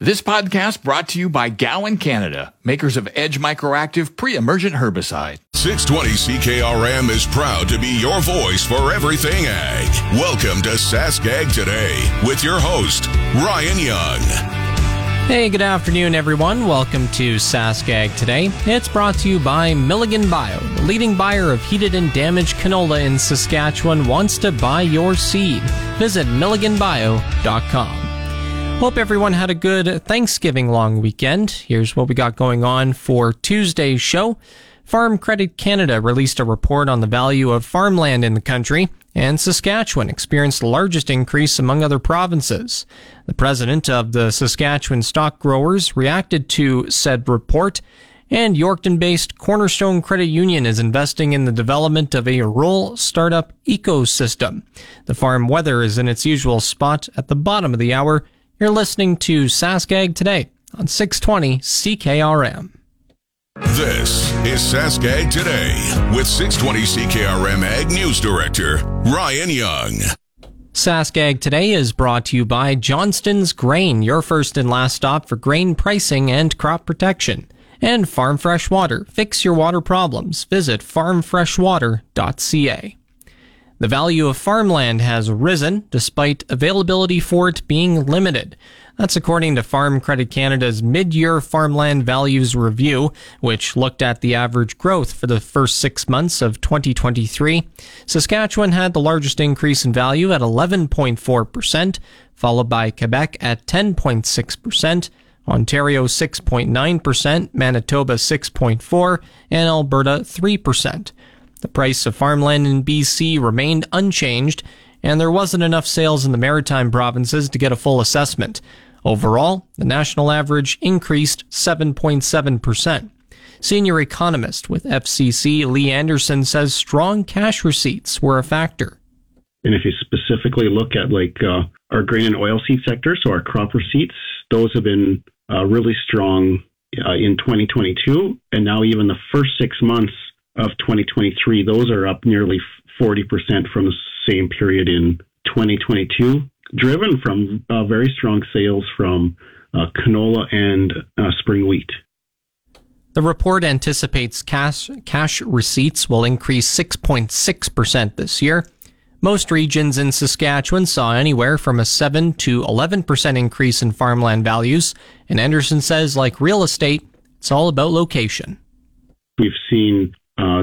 This podcast brought to you by Gowan Canada, makers of Edge Microactive pre-emergent herbicide. 620 CKRM is proud to be your voice for everything ag. Welcome to Sask Ag Today with your host, Ryan Young. Hey, good afternoon, everyone. Welcome to Sask Ag Today. It's brought to you by Milligan Bio. The leading buyer of heated and damaged canola in Saskatchewan wants to buy your seed. Visit milliganbio.com. Hope everyone had a good Thanksgiving long weekend. Here's what we got going on for Tuesday's show. Farm Credit Canada released a report on the value of farmland in the country, and Saskatchewan experienced the largest increase among other provinces. The president of the Saskatchewan Stock Growers reacted to said report, and Yorkton-based Cornerstone Credit Union is investing in the development of a rural startup ecosystem. The farm weather is in its usual spot at the bottom of the hour. You're listening to Sask Ag Today on 620 CKRM. This is Sask Ag Today with 620 CKRM Ag News Director Ryan Young. Sask Ag Today is brought to you by Johnston's Grain, your first and last stop for grain pricing and crop protection. And Farm Fresh Water, fix your water problems. Visit farmfreshwater.ca. The value of farmland has risen despite availability for it being limited. That's according to Farm Credit Canada's mid-year farmland values review, which looked at the average growth for the first 6 months of 2023. Saskatchewan had the largest increase in value at 11.4%, followed by Quebec at 10.6%, Ontario 6.9%, Manitoba 6.4%, and Alberta 3%. The price of farmland in BC remained unchanged, and there wasn't enough sales in the maritime provinces to get a full assessment. Overall, the national average increased 7.7%. Senior economist with FCC, Lee Anderson, says strong cash receipts were a factor. And if you specifically look at our grain and oilseed sector, so our crop receipts, those have been really strong in 2022, and now even the first 6 months of 2023, those are up nearly 40% from the same period in 2022, driven from very strong sales from canola and spring wheat. The report anticipates cash receipts will increase 6.6% this year. Most regions in Saskatchewan saw anywhere from a 7 to 11% increase in farmland values, and Anderson says, like real estate, it's all about location. We've seen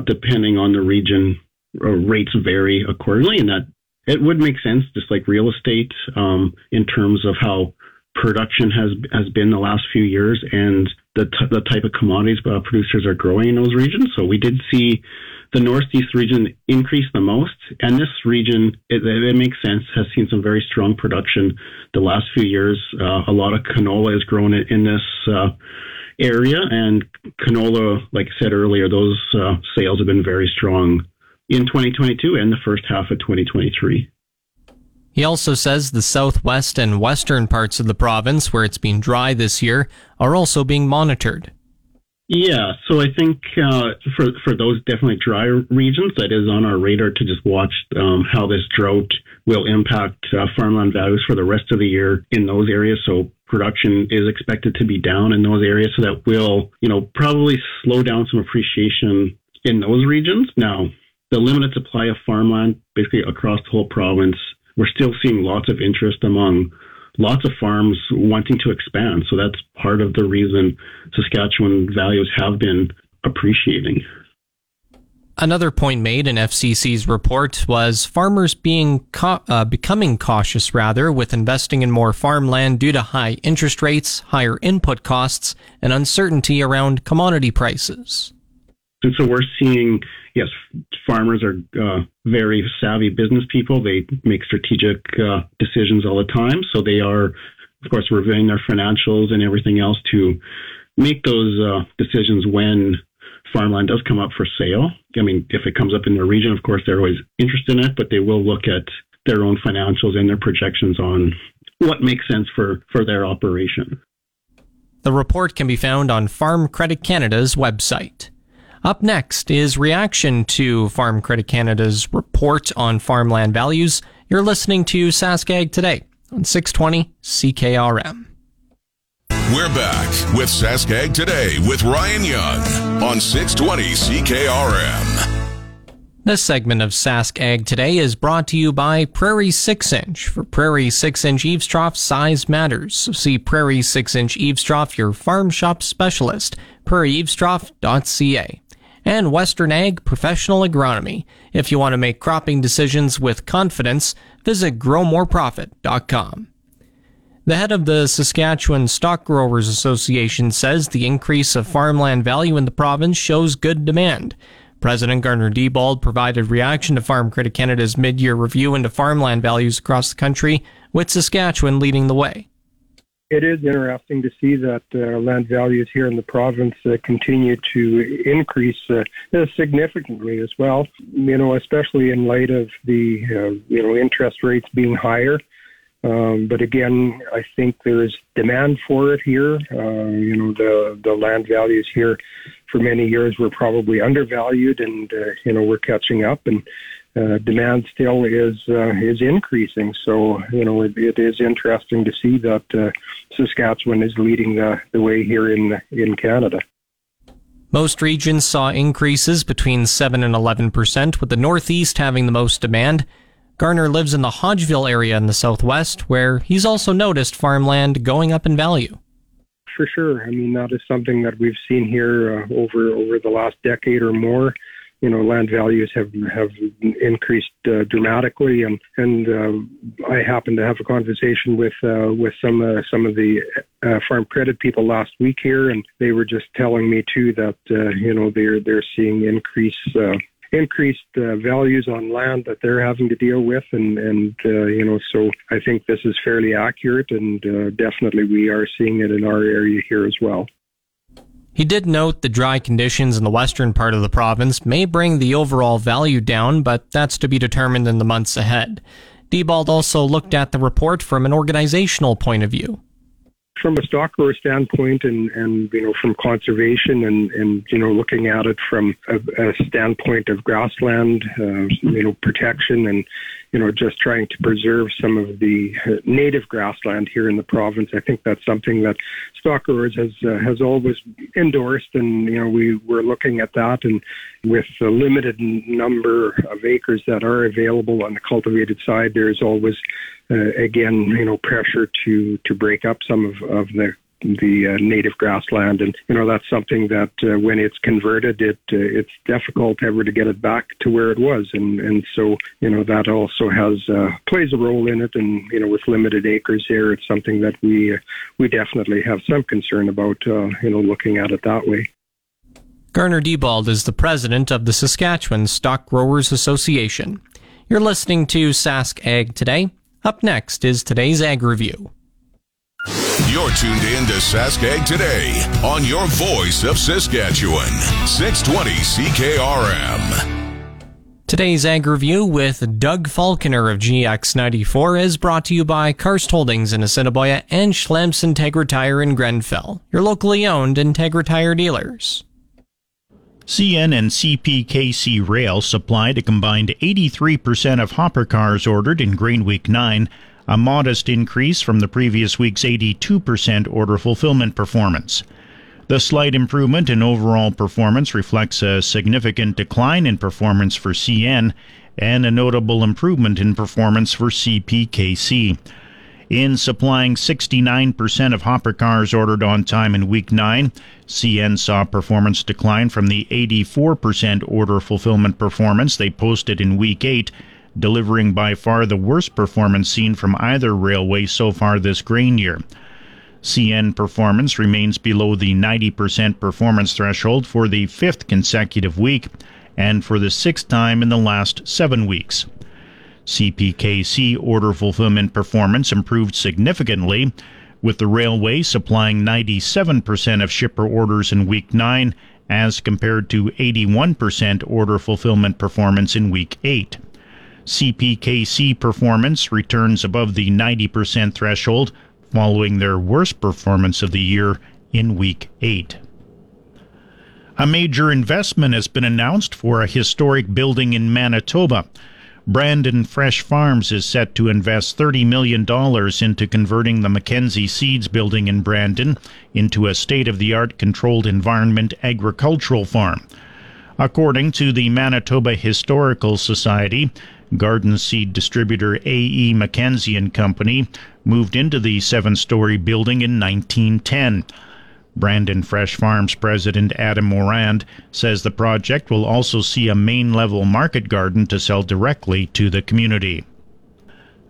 depending on the region, rates vary accordingly, and that it would make sense, just like real estate, in terms of how production has been the last few years and the type of commodities producers are growing in those regions. So we did see the Northeast region increase the most, and this region, it makes sense, has seen some very strong production the last few years. A lot of canola is grown in this area, and canola, like I said earlier, those sales have been very strong in 2022 and the first half of 2023. He also says the southwest and western parts of the province, where it's been dry this year, are also being monitored. Yeah, so I think for those definitely dry regions, that is on our radar to just watch how this drought will impact farmland values for the rest of the year in those areas. So production is expected to be down in those areas, so that will, probably slow down some appreciation in those regions. Now, the limited supply of farmland basically across the whole province, we're still seeing lots of interest among lots of farms wanting to expand. So that's part of the reason Saskatchewan values have been appreciating. Another point made in FCC's report was farmers being becoming cautious, with investing in more farmland due to high interest rates, higher input costs, and uncertainty around commodity prices. And so we're seeing, yes, farmers are very savvy business people. They make strategic decisions all the time. So they are of course, reviewing their financials and everything else to make those decisions when farmland does come up for sale. I mean, if it comes up in their region, of course, they're always interested in it, but they will look at their own financials and their projections on what makes sense for their operation. The report can be found on Farm Credit Canada's website. Up next is reaction to Farm Credit Canada's report on farmland values. You're listening to SaskAg Today on 620 CKRM. We're back with SaskAg Today with Ryan Young on 620 CKRM. This segment of SaskAg Today is brought to you by Prairie 6-Inch. For Prairie 6-Inch eaves trough, size matters. So see Prairie 6-Inch eaves trough, your farm shop specialist, prairieeavestrough.ca. And Western Ag Professional Agronomy. If you want to make cropping decisions with confidence, visit growmoreprofit.com. The head of the Saskatchewan Stock Growers Association says the increase of farmland value in the province shows good demand. President Garner Diebold provided reaction to Farm Credit Canada's mid-year review into farmland values across the country, with Saskatchewan leading the way. It is interesting to see that land values here in the province continue to increase significantly as well, especially in light of the interest rates being higher. But again, I think there is demand for it here. The land values here for many years were probably undervalued, and we're catching up, and demand still is increasing. So it is interesting to see that Saskatchewan is leading the way here in Canada. Most regions saw increases between 7% and 11%, with the Northeast having the most demand. Garner lives in the Hodgeville area in the southwest, where he's also noticed farmland going up in value. For sure. I mean, that is something that we've seen here over the last decade or more. Land values have increased dramatically, and I happened to have a conversation with some of the farm credit people last week here, and they were just telling me too that they're seeing increased values on land that they're having to deal with, and so I think this is fairly accurate, and definitely we are seeing it in our area here as well. He did note the dry conditions in the western part of the province may bring the overall value down, but that's to be determined in the months ahead. Diebold also looked at the report from an organizational point of view. From a stock grower standpoint, and from conservation, and looking at it from a standpoint of grassland, protection, and just trying to preserve some of the native grassland here in the province. I think that's something that stock growers has always endorsed, and we were looking at that, and with the limited number of acres that are available on the cultivated side, there is always pressure to break up some of the native grassland, and that's something that when it's converted, it's difficult ever to get it back to where it was, and so that also has plays a role in it, and with limited acres here, it's something that we definitely have some concern about, looking at it that way. Garner Diebold is the president of the Saskatchewan Stock Growers Association. You're listening to SaskAg Today. Up next is today's Ag Review. You're tuned in to SaskAg Today on your voice of Saskatchewan, 620 CKRM. Today's Ag Review with Doug Falconer of GX94 is brought to you by Karst Holdings in Assiniboia and Schlamp's Integra Tire in Grenfell, your locally owned Integra Tire dealers. CN and CPKC Rail supplied a combined 83% of hopper cars ordered in Grain Week 9, a modest increase from the previous week's 82% order fulfillment performance. The slight improvement in overall performance reflects a significant decline in performance for CN and a notable improvement in performance for CPKC. In supplying 69% of hopper cars ordered on time in Week 9, CN saw performance decline from the 84% order fulfillment performance they posted in Week 8, delivering by far the worst performance seen from either railway so far this grain year. CN performance remains below the 90% performance threshold for the fifth consecutive week and for the sixth time in the last 7 weeks. CPKC order fulfillment performance improved significantly, with the railway supplying 97% of shipper orders in Week 9 as compared to 81% order fulfillment performance in Week 8. CPKC performance returns above the 90% threshold following their worst performance of the year in Week 8. A major investment has been announced for a historic building in Manitoba. Brandon Fresh Farms is set to invest $30 million into converting the Mackenzie Seeds building in Brandon into a state-of-the-art controlled environment agricultural farm. According to the Manitoba Historical Society, garden seed distributor A.E. Mackenzie and Company moved into the 7-story building in 1910. Brandon Fresh Farms President Adam Morand says the project will also see a main-level market garden to sell directly to the community.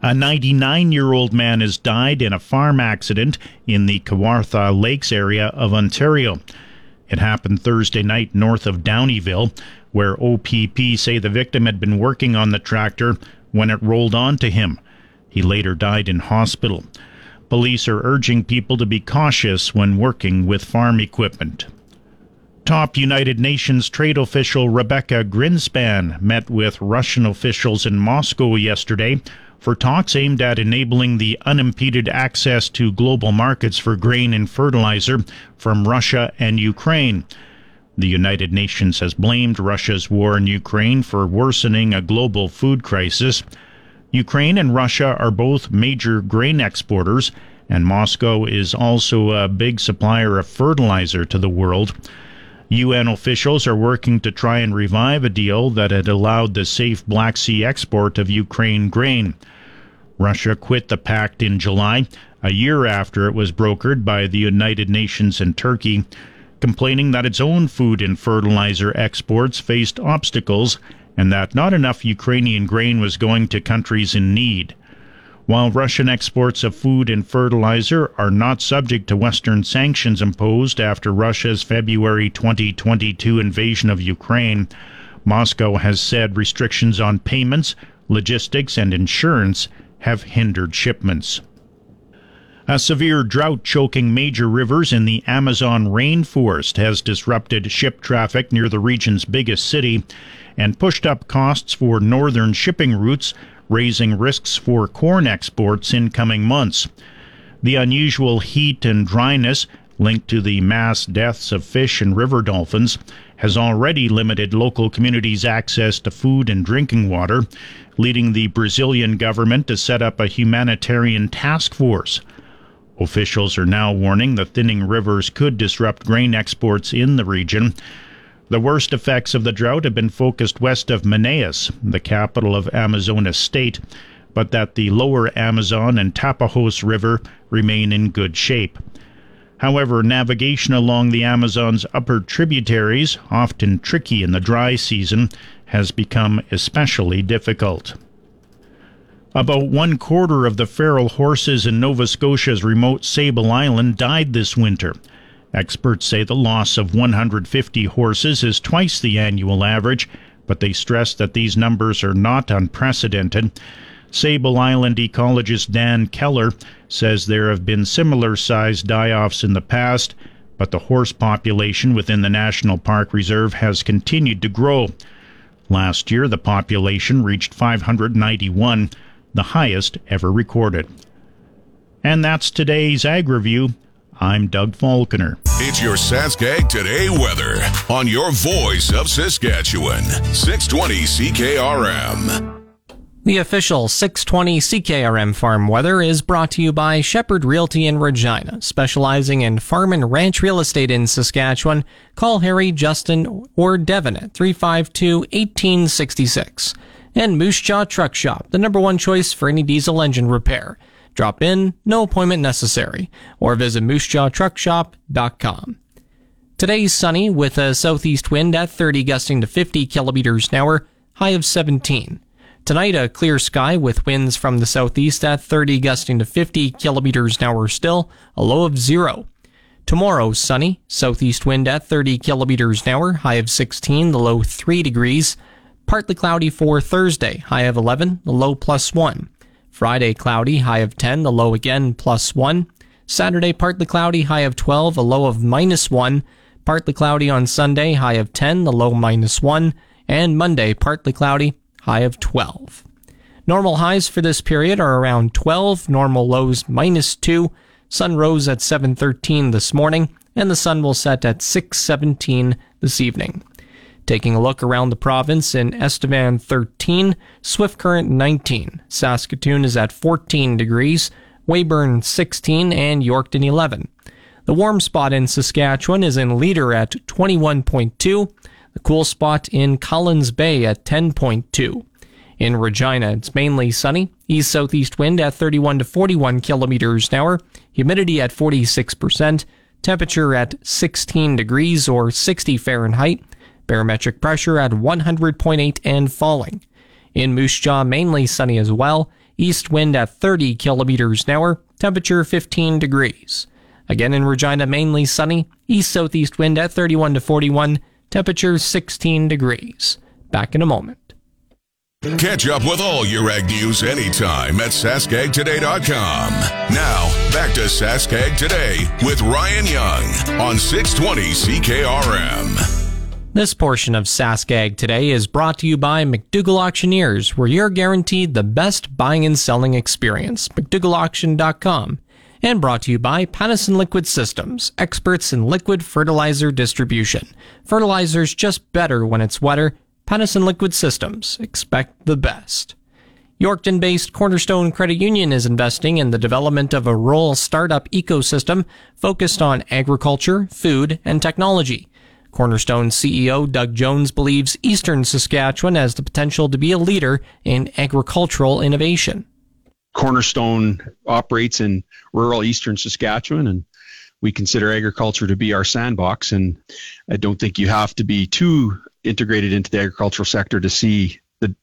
A 99-year-old man has died in a farm accident in the Kawartha Lakes area of Ontario. It happened Thursday night north of Downeyville, where OPP say the victim had been working on the tractor when it rolled onto him. He later died in hospital. Police are urging people to be cautious when working with farm equipment. Top United Nations trade official Rebecca Grinspan met with Russian officials in Moscow yesterday for talks aimed at enabling the unimpeded access to global markets for grain and fertilizer from Russia and Ukraine. The United Nations has blamed Russia's war in Ukraine for worsening a global food crisis. Ukraine and Russia are both major grain exporters, and Moscow is also a big supplier of fertilizer to the world. UN officials are working to try and revive a deal that had allowed the safe Black Sea export of Ukraine grain. Russia quit the pact in July, a year after it was brokered by the United Nations and Turkey, complaining that its own food and fertilizer exports faced obstacles and that not enough Ukrainian grain was going to countries in need. While Russian exports of food and fertilizer are not subject to Western sanctions imposed after Russia's February 2022 invasion of Ukraine, Moscow has said restrictions on payments, logistics, and insurance have hindered shipments. A severe drought choking major rivers in the Amazon rainforest has disrupted ship traffic near the region's biggest city and pushed up costs for northern shipping routes, raising risks for corn exports in coming months. The unusual heat and dryness, linked to the mass deaths of fish and river dolphins, has already limited local communities' access to food and drinking water, leading the Brazilian government to set up a humanitarian task force. Officials are now warning the thinning rivers could disrupt grain exports in the region. The worst effects of the drought have been focused west of Manaus, the capital of Amazonas State, but that the lower Amazon and Tapajós River remain in good shape. However, navigation along the Amazon's upper tributaries, often tricky in the dry season, has become especially difficult. About one-quarter of the feral horses in Nova Scotia's remote Sable Island died this winter. Experts say the loss of 150 horses is twice the annual average, but they stress that these numbers are not unprecedented. Sable Island ecologist Dan Keller says there have been similar-sized die-offs in the past, but the horse population within the National Park Reserve has continued to grow. Last year, the population reached 591, the highest ever recorded. And that's today's AgriView. I'm Doug Falconer. It's your Saskag Today weather on your voice of Saskatchewan, 620 CKRM. The official 620 CKRM farm weather is brought to you by Shepherd Realty in Regina, specializing in farm and ranch real estate in Saskatchewan. Call Harry, Justin, or Devin at 352-1866. And Moose Jaw Truck Shop, the #1 choice for any diesel engine repair. Drop in, no appointment necessary, or visit moosejawtruckshop.com. Today's sunny with a southeast wind at 30 gusting to 50 kilometers an hour, high of 17. Tonight, a clear sky with winds from the southeast at 30 gusting to 50 kilometers an hour still, a low of 0. Tomorrow, sunny, southeast wind at 30 kilometers an hour, high of 16, the low 3 degrees. Partly cloudy for Thursday, high of 11, the low +1. Friday, cloudy, high of 10, the low again +1. Saturday, partly cloudy, high of 12, a low of -1. Partly cloudy on Sunday, high of 10, the low -1. And Monday, partly cloudy, high of 12. Normal highs for this period are around 12, normal lows -2. Sun rose at 7:13 this morning, and the sun will set at 6:17 this evening. Taking a look around the province, in Estevan 13, Swift Current 19, Saskatoon is at 14 degrees, Weyburn 16, and Yorkton 11. The warm spot in Saskatchewan is in Leader at 21.2, the cool spot in Collins Bay at 10.2. In Regina, it's mainly sunny, east-southeast wind at 31 to 41 kilometers an hour, humidity at 46%, temperature at 16 degrees or 60 Fahrenheit, barometric pressure at 100.8 and falling. In Moose Jaw, mainly sunny as well, east wind at 30 kilometers an hour, temperature 15 degrees. Again in Regina, mainly sunny, east-southeast wind at 31 to 41, temperature 16 degrees. Back in a moment. Catch up with all your ag news anytime at saskagtoday.com. Now, back to SaskAg Today with Ryan Young on 620 CKRM. This portion of SaskAg Today is brought to you by McDougall Auctioneers, where you're guaranteed the best buying and selling experience, McDougallAuction.com. And brought to you by Pennison Liquid Systems, experts in liquid fertilizer distribution. Fertilizer's just better when it's wetter. Pennison Liquid Systems. Expect the best. Yorkton-based Cornerstone Credit Union is investing in the development of a rural startup ecosystem focused on agriculture, food, and technology. Cornerstone CEO Doug Jones believes Eastern Saskatchewan has the potential to be a leader in agricultural innovation. Cornerstone operates in rural Eastern Saskatchewan, and we consider agriculture to be our sandbox, and I don't think you have to be too integrated into the agricultural sector to see that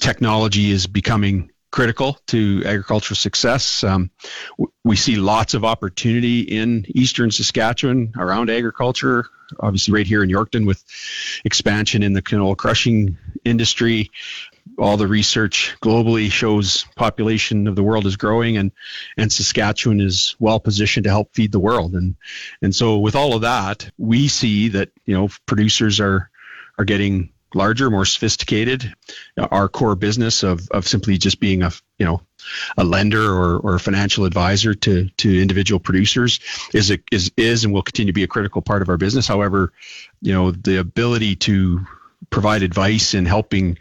technology is becoming critical to agricultural success. We see lots of opportunity in Eastern Saskatchewan around agriculture, obviously right here in Yorkton with expansion in the canola crushing industry. All the research globally shows population of the world is growing, and Saskatchewan is well positioned to help feed the world. And so with all of that, we see that, producers are getting larger, more sophisticated. Our core business of simply just being a lender or a financial advisor to individual producers is and will continue to be a critical part of our business. However, the ability to provide advice in helping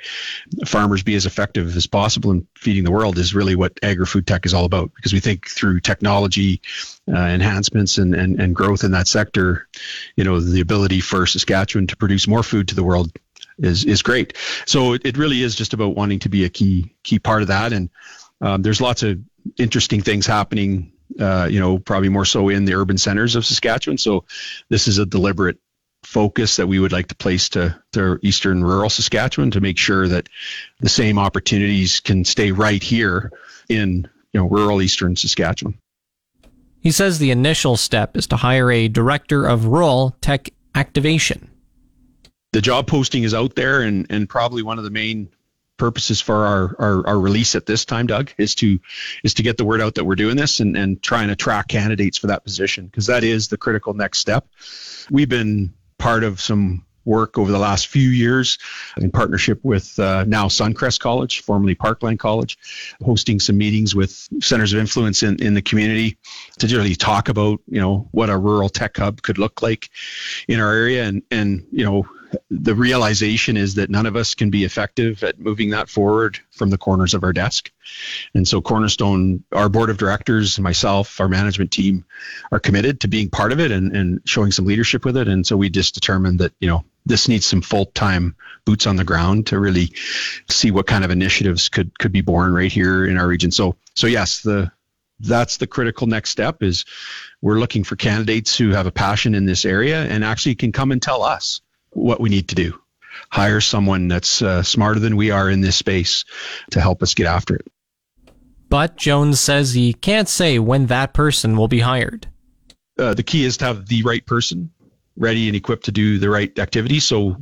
farmers be as effective as possible in feeding the world is really what agri-food tech is all about, because we think through technology enhancements and growth in that sector, the ability for Saskatchewan to produce more food to the world is great. So it really is just about wanting to be a key part of that. And there's lots of interesting things happening, probably more so in the urban centers of Saskatchewan. So this is a deliberate focus that we would like to place to eastern rural Saskatchewan to make sure that the same opportunities can stay right here in rural eastern Saskatchewan. He says the initial step is to hire a director of rural tech activation. The job posting is out there, and probably one of the main purposes for our release at this time, Doug, is to get the word out that we're doing this and try and attract candidates for that position, because that is the critical next step. We've been part of some work over the last few years in partnership with now Suncrest College, formerly Parkland College, hosting some meetings with centers of influence in the community to really talk about, what a rural tech hub could look like in our area. And the realization is that none of us can be effective at moving that forward from the corners of our desk. And so Cornerstone, our board of directors, myself, our management team are committed to being part of it and showing some leadership with it. And so we just determined that, this needs some full-time boots on the ground to really see what kind of initiatives could be born right here in our region. So yes, that's the critical next step is we're looking for candidates who have a passion in this area and actually can come and tell us what we need to do. Hire someone that's smarter than we are in this space to help us get after it. But Jones says he can't say when that person will be hired. The key is to have the right person ready and equipped to do the right activity. So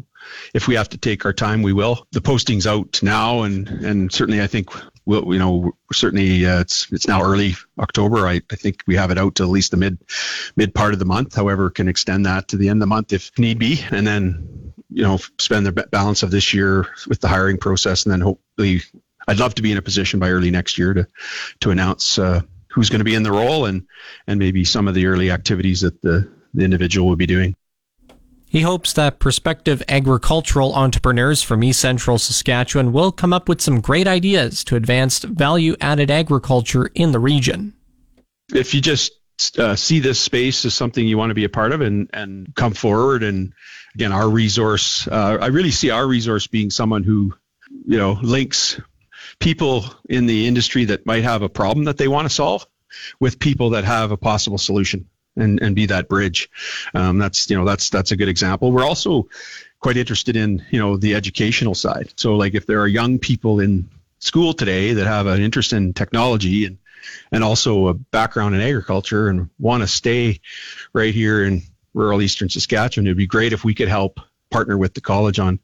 if we have to take our time, we will. The posting's out now, and certainly I think we'll, you know, certainly it's now early October. I think we have it out to at least the mid part of the month. However, can extend that to the end of the month if need be, and then, you know, spend the balance of this year with the hiring process, and then hopefully, I'd love to be in a position by early next year to announce who's going to be in the role and maybe some of the early activities that the individual will be doing. He hopes that prospective agricultural entrepreneurs from East Central Saskatchewan will come up with some great ideas to advance value-added agriculture in the region. If you just see this space as something you want to be a part of and come forward, and again, our resource, I really see our resource being someone who, you know, links people in the industry that might have a problem that they want to solve with people that have a possible solution. And be that bridge. That's a good example. We're also quite interested in, you know, the educational side. So like if there are young people in school today that have an interest in technology and also a background in agriculture and want to stay right here in rural Eastern Saskatchewan, it'd be great if we could help partner with the college on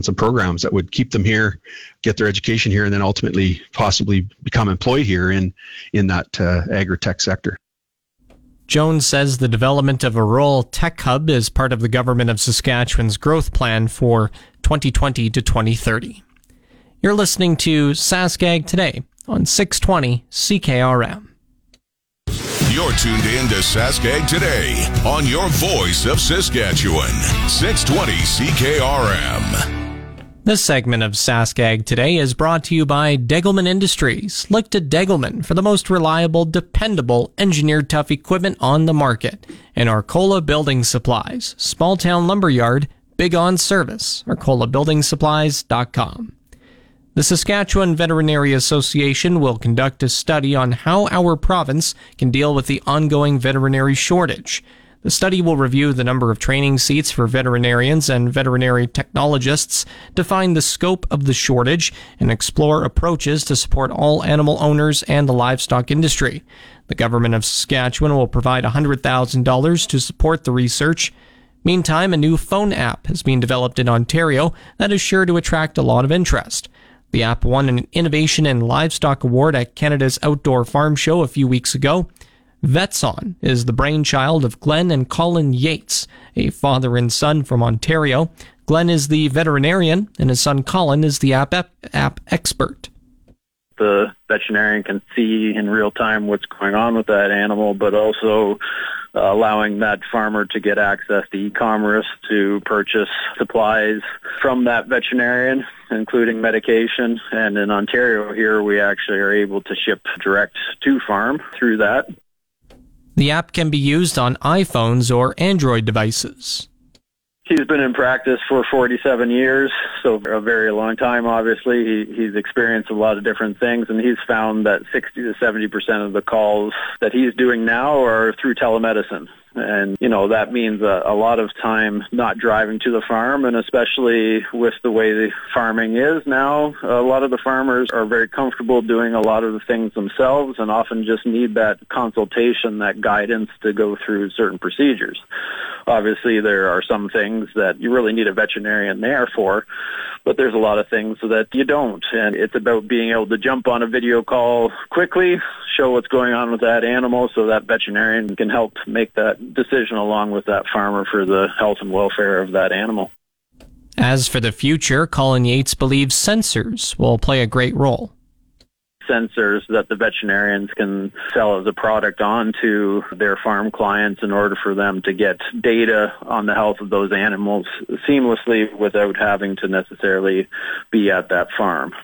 some programs that would keep them here, get their education here, and then ultimately possibly become employed here in that agri-tech sector. Jones says the development of a rural tech hub is part of the government of Saskatchewan's growth plan for 2020 to 2030. You're listening to SaskAg Today on 620 CKRM. You're tuned in to SaskAg Today on your voice of Saskatchewan, 620 CKRM. This segment of SaskAg Today is brought to you by Degelman Industries. Look to Degelman for the most reliable, dependable, engineered tough equipment on the market. And Arcola Building Supplies, small town lumberyard, big on service. ArcolaBuildingSupplies.com. The Saskatchewan Veterinary Association will conduct a study on how our province can deal with the ongoing veterinary shortage. The study will review the number of training seats for veterinarians and veterinary technologists, define the scope of the shortage, and explore approaches to support all animal owners and the livestock industry. The government of Saskatchewan will provide $100,000 to support the research. Meantime, a new phone app has been developed in Ontario that is sure to attract a lot of interest. The app won an Innovation in Livestock Award at Canada's Outdoor Farm Show a few weeks ago. VetsOn is the brainchild of Glenn and Colin Yates, a father and son from Ontario. Glenn is the veterinarian, and his son Colin is the app expert. The veterinarian can see in real time what's going on with that animal, but also allowing that farmer to get access to e-commerce to purchase supplies from that veterinarian, including medication. And in Ontario here, we actually are able to ship direct to farm through that. The app can be used on iPhones or Android devices. He's been in practice for 47 years, so a very long time, obviously. He's experienced a lot of different things, and he's found that 60 to 70% of the calls that he's doing now are through telemedicine. And, you know, that means a lot of time not driving to the farm, and especially with the way the farming is now, a lot of the farmers are very comfortable doing a lot of the things themselves and often just need that consultation, that guidance to go through certain procedures. Obviously, there are some things that you really need a veterinarian there for, but there's a lot of things that you don't. And it's about being able to jump on a video call quickly, show what's going on with that animal so that veterinarian can help make that decision along with that farmer for the health and welfare of that animal. As for the future, Colin Yates believes sensors will play a great role. Sensors that the veterinarians can sell as a product onto their farm clients in order for them to get data on the health of those animals seamlessly without having to necessarily be at that farm.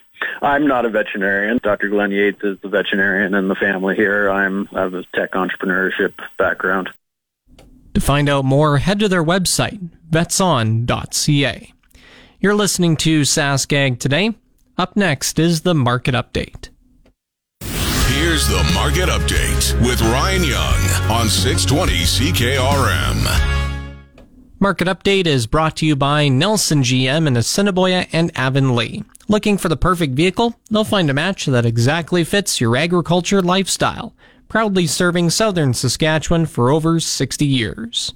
I'm not a veterinarian. Dr. Glenn Yates is the veterinarian in the family here. I have a tech entrepreneurship background. To find out more, head to their website, vetson.ca. You're listening to SaskAg Today. Up next is the Market Update. Here's the Market Update with Ryan Young on 620 CKRM. Market Update is brought to you by Nelson GM in Assiniboia and Avonlea. Looking for the perfect vehicle? They'll find a match that exactly fits your agriculture lifestyle. Proudly serving southern Saskatchewan for over 60 years.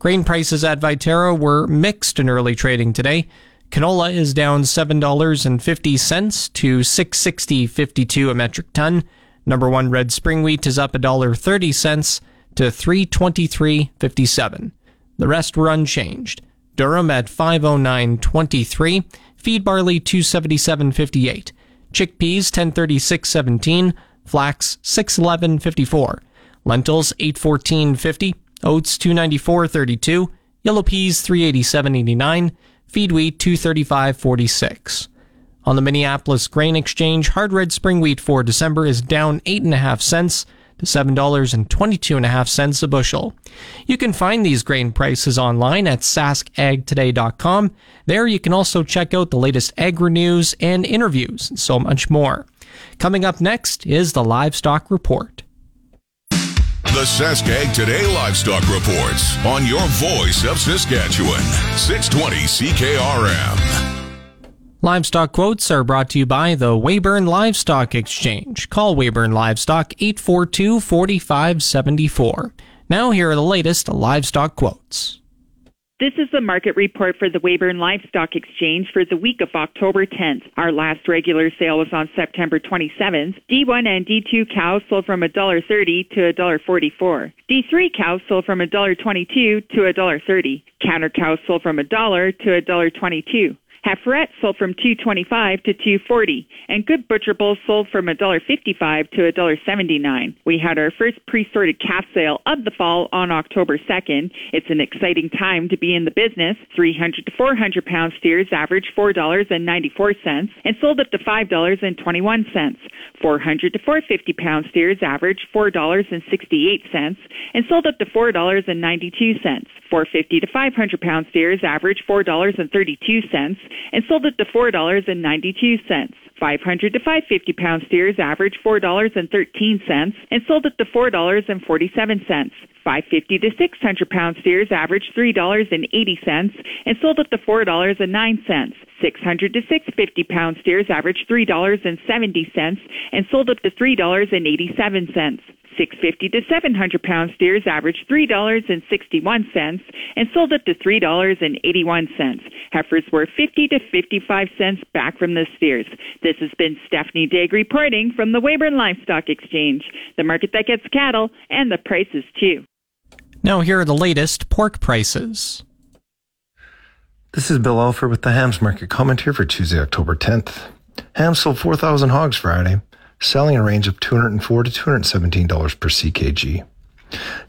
Grain prices at Viterra were mixed in early trading today. Canola is down $7.50 to $6.60.52 a metric ton. Number one red spring wheat is up $1.30 to $3.23.57. The rest were unchanged. Durum at $5.09.23, feed barley $2.77.58, chickpeas $10.36.17, flax $6.11.54, lentils $8.14.50, oats $2.94.32, yellow peas $3.87.89, feed wheat $2.35.46. On the Minneapolis Grain Exchange, hard red spring wheat for December is down 8.5 cents to $7.22.5 a bushel. You can find these grain prices online at saskagtoday.com. There you can also check out the latest agri news and interviews and so much more. Coming up next is the Livestock Report. The Saskag Today Livestock Reports on your voice of Saskatchewan, 620 CKRM. Livestock quotes are brought to you by the Weyburn Livestock Exchange. Call Weyburn Livestock 842-4574. Now here are the latest livestock quotes. This is the market report for the Weyburn Livestock Exchange for the week of October 10th. Our last regular sale was on September 27th. D1 and D2 cows sold from $1.30 to $1.44. D3 cows sold from $1.22 to $1.30. Counter cows sold from $1 to $1.22. Heiferettes sold from $2.25 to $2.40, and good butcher bulls sold from $1.55 to $1.79. We had our first pre-sorted calf sale of the fall on October 2nd. It's an exciting time to be in the business. 300 to 400 pound steers averaged $4.94 and sold up to $5.21. 400 to 450 pound steers averaged $4.68 and sold up to $4.92. 450 to 500 pound steers averaged $4.32. and sold it to $4.92. 500 to 550 pound steers averaged $4.13 and sold it to $4.47. 550 to 600 pound steers averaged $3.80 and sold it to $4.09. 600 to 650 pound steers averaged $3.70 and sold up to $3.87. 650 to 700 pound steers averaged $3.61 and sold up to $3.81. Heifers were 50 to 55 cents back from the steers. This has been Stephanie Digg reporting from the Weyburn Livestock Exchange, the market that gets cattle and the prices too. Now here are the latest pork prices. This is Bill Alford with the Hams Market Comment here for Tuesday, October 10th. Hams sold 4,000 hogs Friday, selling a range of $204 to $217 per CKG.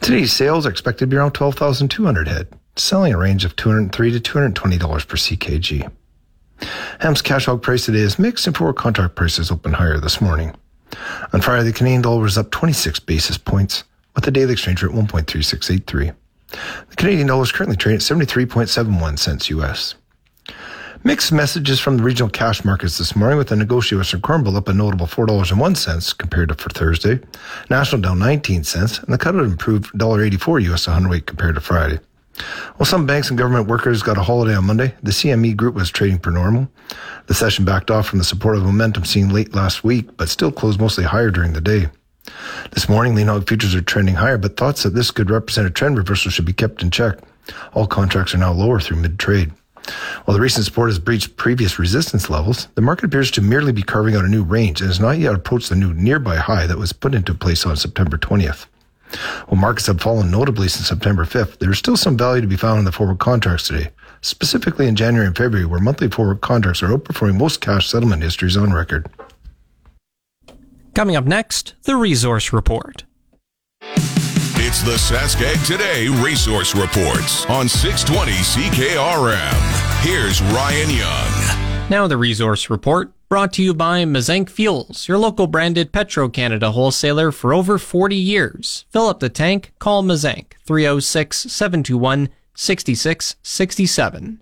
Today's sales are expected to be around 12,200 head, selling a range of $203 to $220 per CKG. Hams cash hog price today is mixed and forward contract prices opened higher this morning. On Friday, the Canadian dollar was up 26 basis points, with the daily exchange rate 1.3683. The Canadian dollar is currently trading at 73.71 cents US. Mixed messages from the regional cash markets this morning, with the negotiated Western Corn Bull up a notable $4.01 compared to for Thursday, National down 19 cents, and the cutout improved $1.84 US a hundredweight compared to Friday. While some banks and government workers got a holiday on Monday, the CME group was trading per normal. The session backed off from the supportive momentum seen late last week, but still closed mostly higher during the day. This morning, lean hog futures are trending higher, but thoughts that this could represent a trend reversal should be kept in check. All contracts are now lower through mid-trade. While the recent support has breached previous resistance levels, the market appears to merely be carving out a new range and has not yet approached the new nearby high that was put into place on September 20th. While markets have fallen notably since September 5th, there is still some value to be found in the forward contracts today, specifically in January and February, where monthly forward contracts are outperforming most cash settlement histories on record. Coming up next, the Resource Report. It's the Saskag Today Resource Reports on 620 CKRM. Here's Ryan Young. Now the Resource Report, brought to you by Mazenk Fuels, your local branded Petro-Canada wholesaler for over 40 years. Fill up the tank, call Mazenk, 306-721-6667.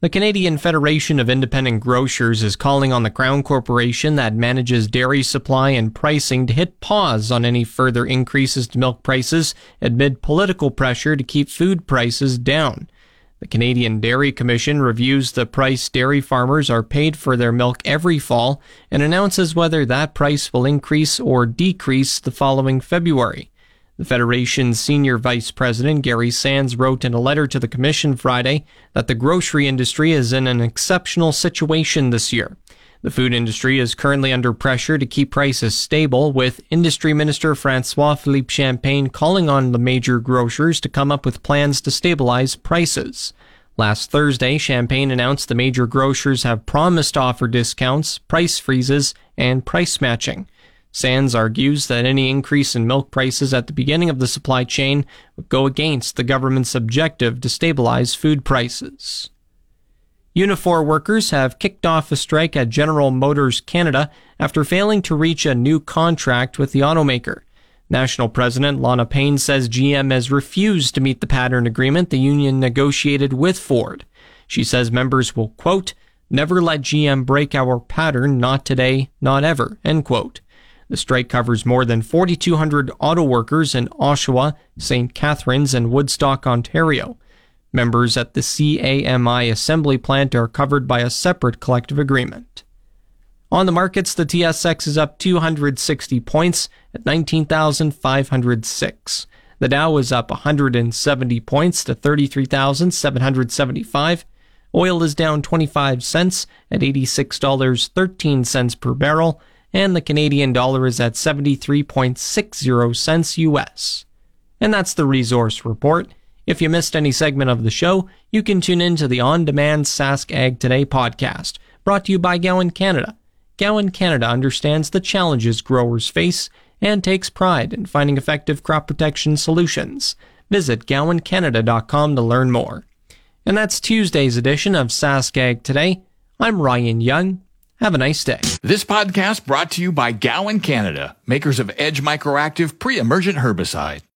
The Canadian Federation of Independent Grocers is calling on the Crown Corporation that manages dairy supply and pricing to hit pause on any further increases to milk prices amid political pressure to keep food prices down. The Canadian Dairy Commission reviews the price dairy farmers are paid for their milk every fall and announces whether that price will increase or decrease the following February. The Federation's Senior Vice President Gary Sands wrote in a letter to the Commission Friday that the grocery industry is in an exceptional situation this year. The food industry is currently under pressure to keep prices stable, with Industry Minister François-Philippe Champagne calling on the major grocers to come up with plans to stabilize prices. Last Thursday, Champagne announced the major grocers have promised to offer discounts, price freezes, and price matching. Sands argues that any increase in milk prices at the beginning of the supply chain would go against the government's objective to stabilize food prices. Unifor workers have kicked off a strike at General Motors Canada after failing to reach a new contract with the automaker. National President Lana Payne says GM has refused to meet the pattern agreement the union negotiated with Ford. She says members will, quote, never let GM break our pattern, not today, not ever, end quote. The strike covers more than 4,200 auto workers in Oshawa, St. Catharines, and Woodstock, Ontario. Members at the CAMI assembly plant are covered by a separate collective agreement. On the markets, the TSX is up 260 points at 19,506. The Dow is up 170 points to 33,775. Oil is down 25 cents at $86.13 per barrel. And the Canadian dollar is at 73.60 cents US. And that's the Resource Report. If you missed any segment of the show, you can tune in to the on-demand Sask Ag Today podcast, brought to you by Gowan Canada. Gowan Canada understands the challenges growers face and takes pride in finding effective crop protection solutions. Visit GowanCanada.com to learn more. And that's Tuesday's edition of Sask Ag Today. I'm Ryan Young. Have a nice day. This podcast brought to you by Gowan Canada, makers of Edge Microactive pre-emergent herbicide.